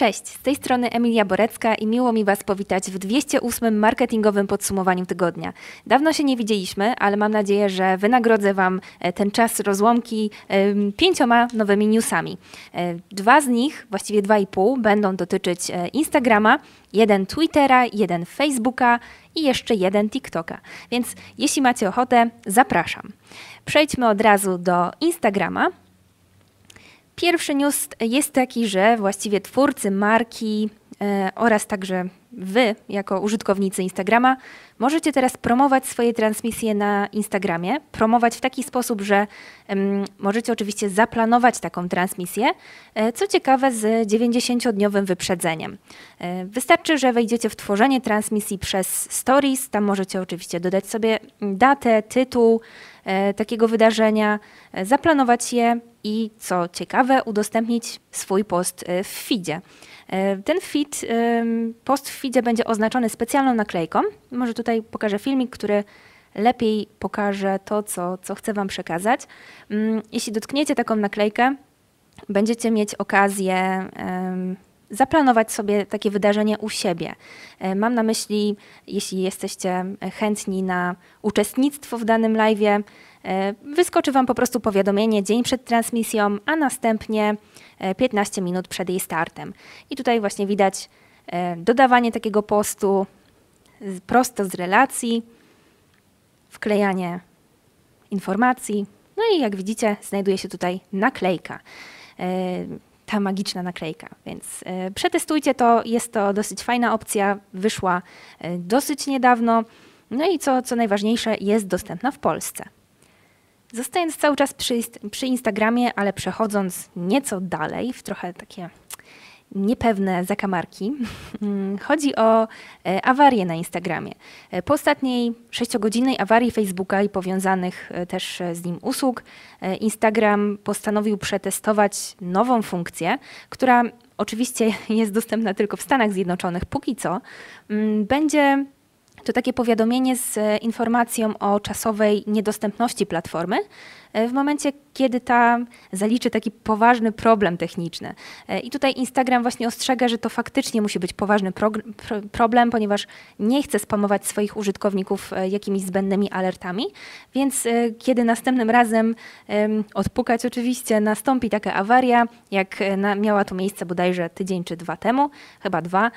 Cześć, z tej strony Emilia Borecka i miło mi Was powitać w 208. marketingowym podsumowaniu tygodnia. Dawno się nie widzieliśmy, ale mam nadzieję, że wynagrodzę Wam ten czas rozłamki 5 nowymi newsami. Dwa z nich, właściwie 2,5, będą dotyczyć Instagrama, jeden Twittera, jeden Facebooka i jeszcze jeden TikToka. Więc jeśli macie ochotę, zapraszam. Przejdźmy od razu do Instagrama. Pierwszy news jest taki, że właściwie twórcy marki oraz także Wy, jako użytkownicy Instagrama, możecie teraz promować swoje transmisje na Instagramie. Promować w taki sposób, że możecie oczywiście zaplanować taką transmisję, co ciekawe z 90-dniowym wyprzedzeniem. Wystarczy, że wejdziecie w tworzenie transmisji przez Stories, tam możecie oczywiście dodać sobie datę, tytuł takiego wydarzenia, zaplanować je i co ciekawe udostępnić swój post w feedzie. Ten feed, post w feedzie będzie oznaczony specjalną naklejką. Może tutaj pokażę filmik, który lepiej pokaże to, co chcę Wam przekazać. Jeśli dotkniecie taką naklejkę, będziecie mieć okazję zaplanować sobie takie wydarzenie u siebie. Mam na myśli, jeśli jesteście chętni na uczestnictwo w danym live'ie, wyskoczy Wam po prostu powiadomienie dzień przed transmisją, a następnie 15 minut przed jej startem. I tutaj właśnie widać dodawanie takiego postu prosto z relacji, wklejanie informacji. No i jak widzicie, znajduje się tutaj naklejka. Ta magiczna naklejka, więc przetestujcie to, jest to dosyć fajna opcja, wyszła dosyć niedawno, no i co najważniejsze, jest dostępna w Polsce. Zostając cały czas przy Instagramie, ale przechodząc nieco dalej, w trochę takie niepewne zakamarki, chodzi o awarię na Instagramie. Po ostatniej 6-godzinnej awarii Facebooka i powiązanych też z nim usług, Instagram postanowił przetestować nową funkcję, która oczywiście jest dostępna tylko w Stanach Zjednoczonych póki co. Będzie to takie powiadomienie z informacją o czasowej niedostępności platformy w momencie, kiedy ta zaliczy taki poważny problem techniczny. I tutaj Instagram właśnie ostrzega, że to faktycznie musi być poważny problem, ponieważ nie chce spamować swoich użytkowników jakimiś zbędnymi alertami, więc kiedy następnym razem odpukać oczywiście nastąpi taka awaria, jak miała to miejsce bodajże tydzień czy 2 temu, chyba 2,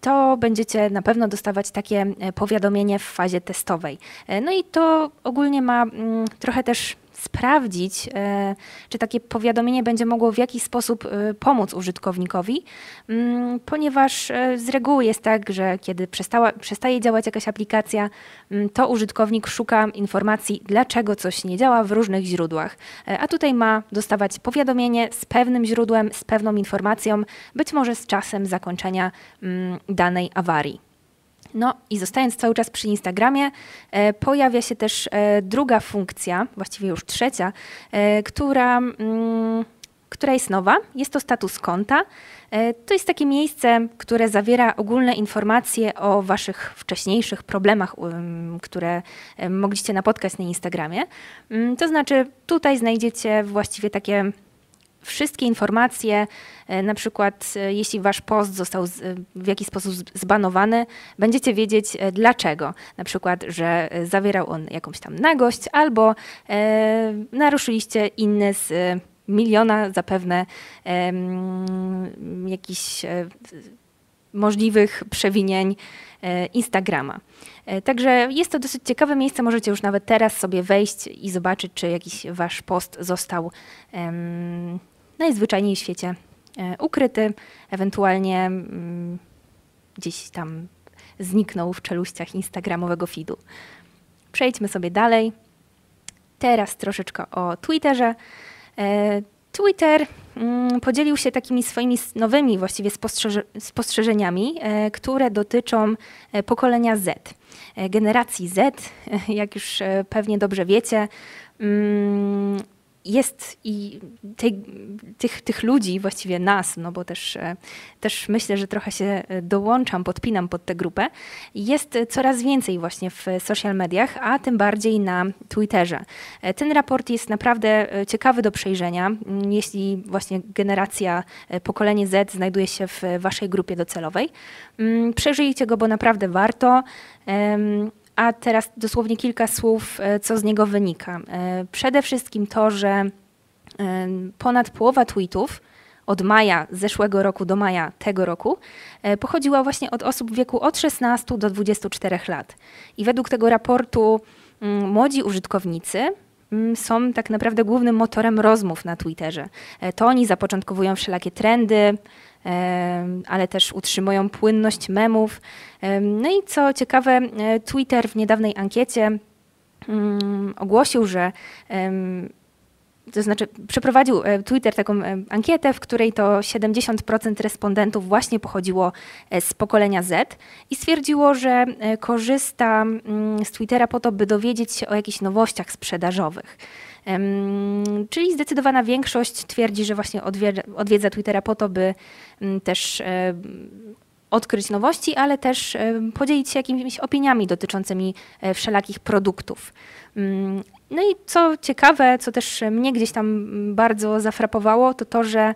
to będziecie na pewno dostawać takie powiadomienie w fazie testowej. No i to ogólnie ma trochę też sprawdzić, czy takie powiadomienie będzie mogło w jakiś sposób pomóc użytkownikowi, ponieważ z reguły jest tak, że kiedy przestaje działać jakaś aplikacja, to użytkownik szuka informacji, dlaczego coś nie działa w różnych źródłach. A tutaj ma dostawać powiadomienie z pewnym źródłem, z pewną informacją, być może z czasem zakończenia danej awarii. No i zostając cały czas przy Instagramie, pojawia się też druga funkcja, właściwie już trzecia, która jest nowa. Jest to status konta. To jest takie miejsce, które zawiera ogólne informacje o Waszych wcześniejszych problemach, które mogliście napotkać na Instagramie. To znaczy tutaj znajdziecie właściwie takie wszystkie informacje, na przykład jeśli Wasz post został w jakiś sposób zbanowany, będziecie wiedzieć dlaczego. Na przykład, że zawierał on jakąś tam nagość albo naruszyliście inny z miliona zapewne jakichś możliwych przewinień Instagrama. Także jest to dosyć ciekawe miejsce, możecie już nawet teraz sobie wejść i zobaczyć, czy jakiś Wasz post został najzwyczajniej w świecie ukryty, ewentualnie gdzieś tam zniknął w czeluściach instagramowego feedu. Przejdźmy sobie dalej. Teraz troszeczkę o Twitterze. Twitter podzielił się takimi swoimi nowymi właściwie spostrzeżeniami, które dotyczą pokolenia Z, generacji Z, jak już pewnie dobrze wiecie. jest i tych ludzi, właściwie nas, no bo też myślę, że trochę się dołączam, podpinam pod tę grupę, jest coraz więcej właśnie w social mediach, a tym bardziej na Twitterze. Ten raport jest naprawdę ciekawy do przejrzenia, jeśli właśnie generacja, pokolenie Z znajduje się w waszej grupie docelowej. Przejrzyjcie go, bo naprawdę warto. A teraz dosłownie kilka słów, co z niego wynika. Przede wszystkim to, że ponad połowa tweetów od maja zeszłego roku do maja tego roku pochodziła właśnie od osób w wieku od 16 do 24 lat. I według tego raportu młodzi użytkownicy są tak naprawdę głównym motorem rozmów na Twitterze. To oni zapoczątkowują wszelakie trendy, ale też utrzymują płynność memów. No i co ciekawe, Twitter w niedawnej ankiecie ogłosił, że przeprowadził Twitter taką ankietę, w której to 70% respondentów właśnie pochodziło z pokolenia Z i stwierdziło, że korzysta z Twittera po to, by dowiedzieć się o jakichś nowościach sprzedażowych. Czyli zdecydowana większość twierdzi, że właśnie odwiedza Twittera po to, by też odkryć nowości, ale też podzielić się jakimiś opiniami dotyczącymi wszelakich produktów. No i co ciekawe, co też mnie gdzieś tam bardzo zafrapowało, to to, że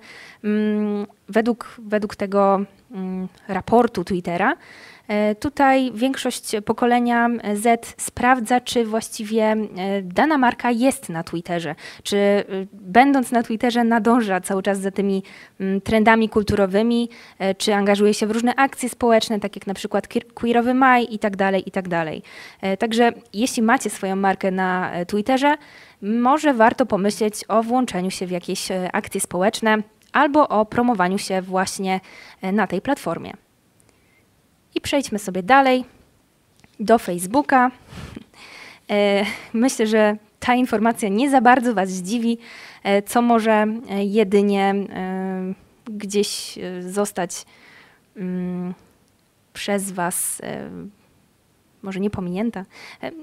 według tego raportu Twittera tutaj większość pokolenia Z sprawdza, czy właściwie dana marka jest na Twitterze, czy będąc na Twitterze nadąża cały czas za tymi trendami kulturowymi, czy angażuje się w różne akcje społeczne, tak jak na przykład Queerowy Maj i tak dalej, i tak dalej. Także jeśli macie swoją markę na Twitterze, może warto pomyśleć o włączeniu się w jakieś akcje społeczne albo o promowaniu się właśnie na tej platformie. I przejdźmy sobie dalej do Facebooka. Myślę, że ta informacja nie za bardzo was zdziwi, co może jedynie gdzieś zostać przez was może nie pominięta.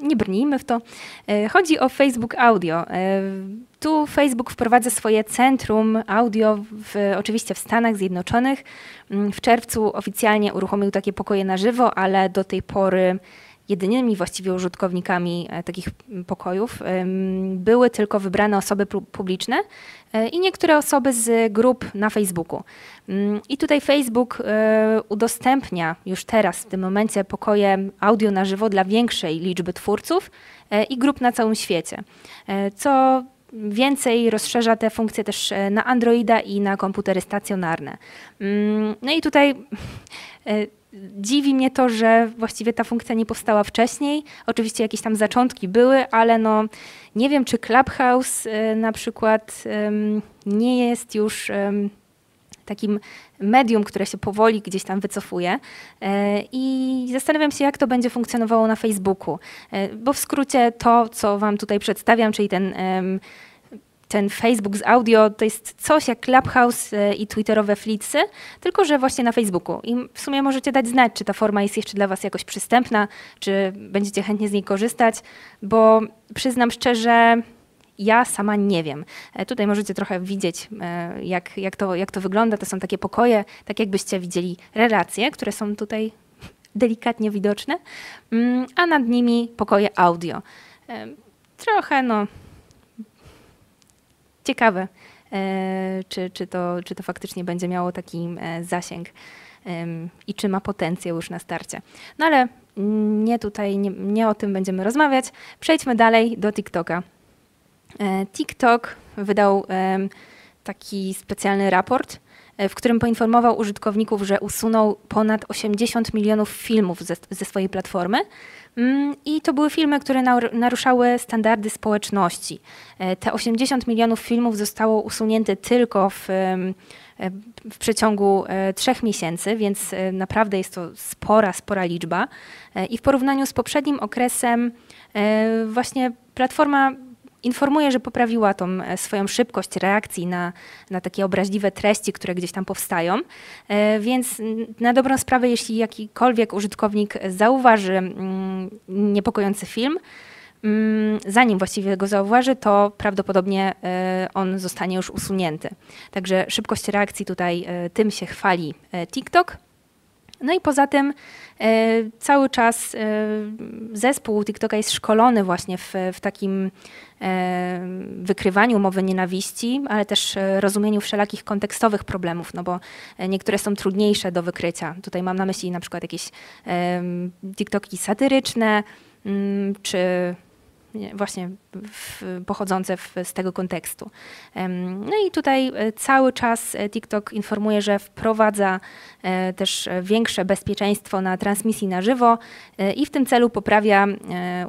Nie brnijmy w to. Chodzi o Facebook Audio. Tu Facebook wprowadza swoje centrum audio, oczywiście w Stanach Zjednoczonych. W czerwcu oficjalnie uruchomił takie pokoje na żywo, ale do tej pory jedynymi właściwie użytkownikami takich pokojów były tylko wybrane osoby publiczne i niektóre osoby z grup na Facebooku. I tutaj Facebook udostępnia już teraz w tym momencie pokoje audio na żywo dla większej liczby twórców i grup na całym świecie. Co więcej, rozszerza te funkcje też na Androida i na komputery stacjonarne. No i tutaj dziwi mnie to, że właściwie ta funkcja nie powstała wcześniej. Oczywiście jakieś tam zaczątki były, ale no nie wiem, czy Clubhouse na przykład nie jest już takim medium, które się powoli gdzieś tam wycofuje. I zastanawiam się, jak to będzie funkcjonowało na Facebooku. Bo w skrócie to, co wam tutaj przedstawiam, czyli ten Facebook z audio, to jest coś jak Clubhouse i twitterowe flitsy, tylko że właśnie na Facebooku. I w sumie możecie dać znać, czy ta forma jest jeszcze dla was jakoś przystępna, czy będziecie chętnie z niej korzystać, bo przyznam szczerze, ja sama nie wiem. Tutaj możecie trochę widzieć, jak to wygląda. To są takie pokoje, tak jakbyście widzieli relacje, które są tutaj delikatnie widoczne, a nad nimi pokoje audio. Trochę no ciekawe, czy to faktycznie będzie miało taki zasięg i czy ma potencjał już na starcie. No ale nie o tym będziemy rozmawiać. Przejdźmy dalej do TikToka. TikTok wydał taki specjalny raport, w którym poinformował użytkowników, że usunął ponad 80 milionów filmów ze swojej platformy. I to były filmy, które naruszały standardy społeczności. Te 80 milionów filmów zostało usunięte tylko w przeciągu 3 miesięcy, więc naprawdę jest to spora liczba. I w porównaniu z poprzednim okresem właśnie platforma informuje, że poprawiła tą swoją szybkość reakcji na takie obraźliwe treści, które gdzieś tam powstają. Więc na dobrą sprawę, jeśli jakikolwiek użytkownik zauważy niepokojący film, zanim właściwie go zauważy, to prawdopodobnie on zostanie już usunięty. Także szybkość reakcji tutaj, tym się chwali TikTok. No i poza tym cały czas zespół TikToka jest szkolony właśnie w takim wykrywaniu mowy nienawiści, ale też rozumieniu wszelakich kontekstowych problemów, no bo niektóre są trudniejsze do wykrycia. Tutaj mam na myśli na przykład jakieś TikToki satyryczne, czy właśnie pochodzące z tego kontekstu. No i tutaj cały czas TikTok informuje, że wprowadza też większe bezpieczeństwo na transmisji na żywo i w tym celu poprawia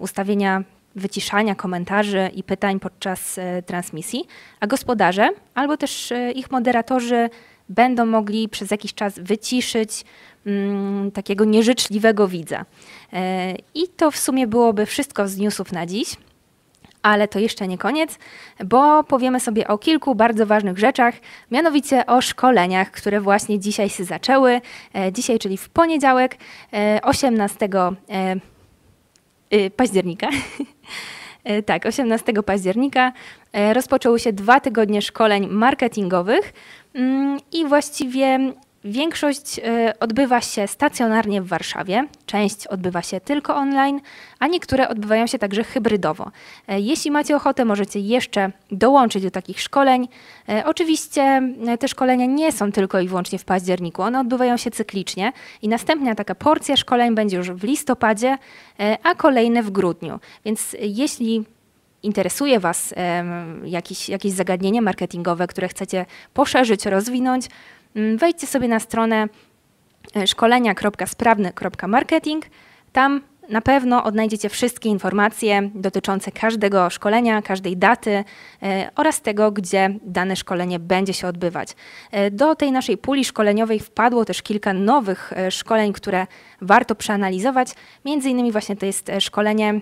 ustawienia wyciszania komentarzy i pytań podczas transmisji, a gospodarze albo też ich moderatorzy będą mogli przez jakiś czas wyciszyć takiego nieżyczliwego widza. I to w sumie byłoby wszystko z newsów na dziś, ale to jeszcze nie koniec, bo powiemy sobie o kilku bardzo ważnych rzeczach, mianowicie o szkoleniach, które właśnie dzisiaj się zaczęły. Dzisiaj, czyli w poniedziałek, 18 października. Tak, 18 października rozpoczęły się 2 tygodnie szkoleń marketingowych i właściwie większość odbywa się stacjonarnie w Warszawie, część odbywa się tylko online, a niektóre odbywają się także hybrydowo. Jeśli macie ochotę, możecie jeszcze dołączyć do takich szkoleń. Oczywiście te szkolenia nie są tylko i wyłącznie w październiku, one odbywają się cyklicznie i następna taka porcja szkoleń będzie już w listopadzie, a kolejne w grudniu. Więc jeśli interesuje Was jakieś zagadnienie marketingowe, które chcecie poszerzyć, rozwinąć, wejdźcie sobie na stronę szkolenia.sprawny.marketing. Tam na pewno odnajdziecie wszystkie informacje dotyczące każdego szkolenia, każdej daty oraz tego, gdzie dane szkolenie będzie się odbywać. Do tej naszej puli szkoleniowej wpadło też kilka nowych szkoleń, które warto przeanalizować. Między innymi właśnie to jest szkolenie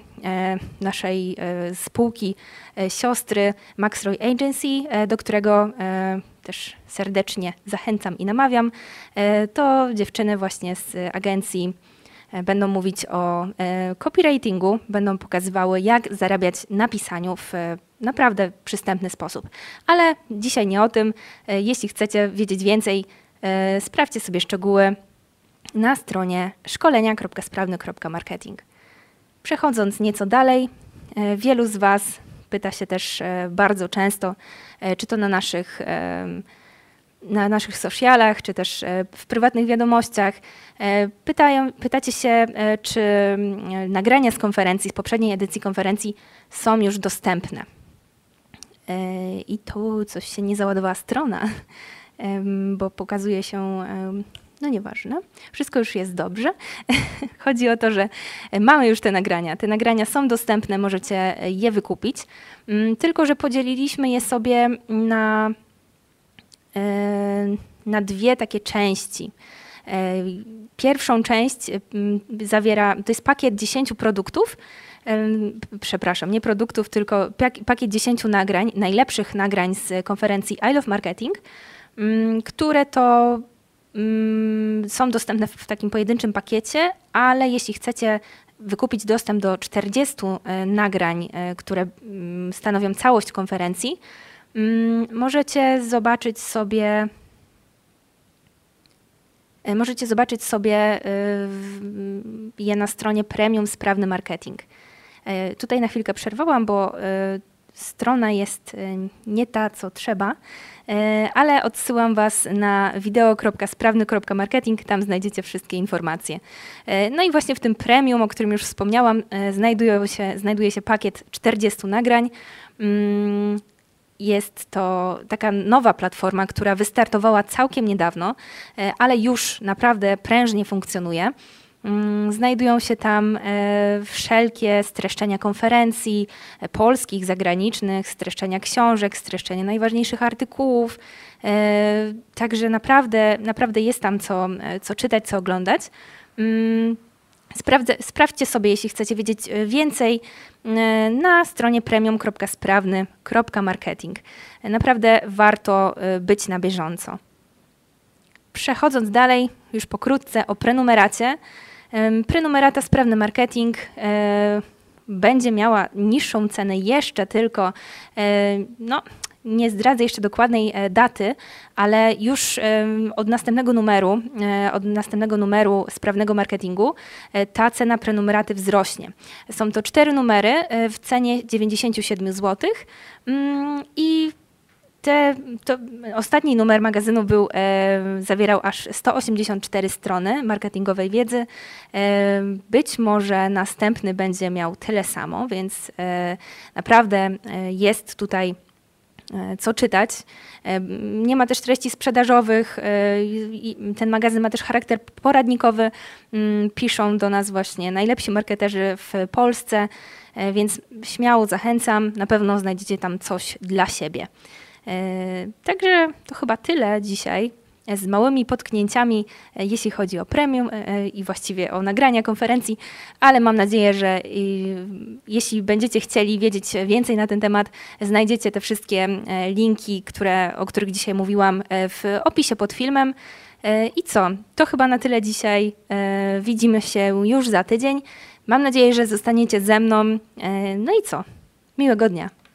naszej spółki siostry MaxROY Agency, do którego też serdecznie zachęcam i namawiam. To dziewczyny właśnie z agencji będą mówić o copywritingu, będą pokazywały, jak zarabiać na pisaniu w naprawdę przystępny sposób. Ale dzisiaj nie o tym. Jeśli chcecie wiedzieć więcej, sprawdźcie sobie szczegóły na stronie szkolenia.sprawny.marketing. Przechodząc nieco dalej, wielu z Was pyta się też bardzo często, czy to na naszych socialach, czy też w prywatnych wiadomościach. Pytacie się, czy nagrania z konferencji, z poprzedniej edycji konferencji są już dostępne. I tu coś się nie załadowała strona, bo pokazuje się, no nieważne, wszystko już jest dobrze. Chodzi o to, że mamy już te nagrania. Te nagrania są dostępne, możecie je wykupić, tylko że podzieliliśmy je sobie na 2 takie części. Pierwszą część zawiera, to jest pakiet 10 produktów, przepraszam, nie produktów, tylko pakiet 10 nagrań, najlepszych nagrań z konferencji I Love Marketing, które to są dostępne w takim pojedynczym pakiecie, ale jeśli chcecie wykupić dostęp do 40 nagrań, które stanowią całość konferencji, możecie zobaczyć sobie je na stronie Premium Sprawny Marketing. Tutaj na chwilkę przerwałam, bo strona jest nie ta, co trzeba, ale odsyłam Was na wideo.sprawny.marketing, tam znajdziecie wszystkie informacje. No i właśnie w tym premium, o którym już wspomniałam, znajduje się pakiet 40 nagrań. Jest to taka nowa platforma, która wystartowała całkiem niedawno, ale już naprawdę prężnie funkcjonuje. Znajdują się tam wszelkie streszczenia konferencji polskich, zagranicznych, streszczenia książek, streszczenia najważniejszych artykułów. Także naprawdę jest tam co czytać, co oglądać. Sprawdźcie sobie, jeśli chcecie wiedzieć więcej, na stronie premium.sprawny.marketing. Naprawdę warto być na bieżąco. Przechodząc dalej, już pokrótce o prenumeracie. Prenumerata Sprawny Marketing będzie miała niższą cenę jeszcze tylko, no nie zdradzę jeszcze dokładnej daty, ale już od następnego numeru Sprawnego Marketingu ta cena prenumeraty wzrośnie. Są to 4 numery w cenie 97 zł i ostatni numer magazynu zawierał aż 184 strony marketingowej wiedzy. Być może następny będzie miał tyle samo, więc naprawdę jest tutaj co czytać. Nie ma też treści sprzedażowych. Ten magazyn ma też charakter poradnikowy. Piszą do nas właśnie najlepsi marketerzy w Polsce, więc śmiało zachęcam. Na pewno znajdziecie tam coś dla siebie. Także to chyba tyle dzisiaj z małymi potknięciami, jeśli chodzi o premium i właściwie o nagrania konferencji, ale mam nadzieję, że jeśli będziecie chcieli wiedzieć więcej na ten temat, znajdziecie te wszystkie linki, o których dzisiaj mówiłam w opisie pod filmem. I co? To chyba na tyle dzisiaj. Widzimy się już za tydzień. Mam nadzieję, że zostaniecie ze mną. No i co? Miłego dnia.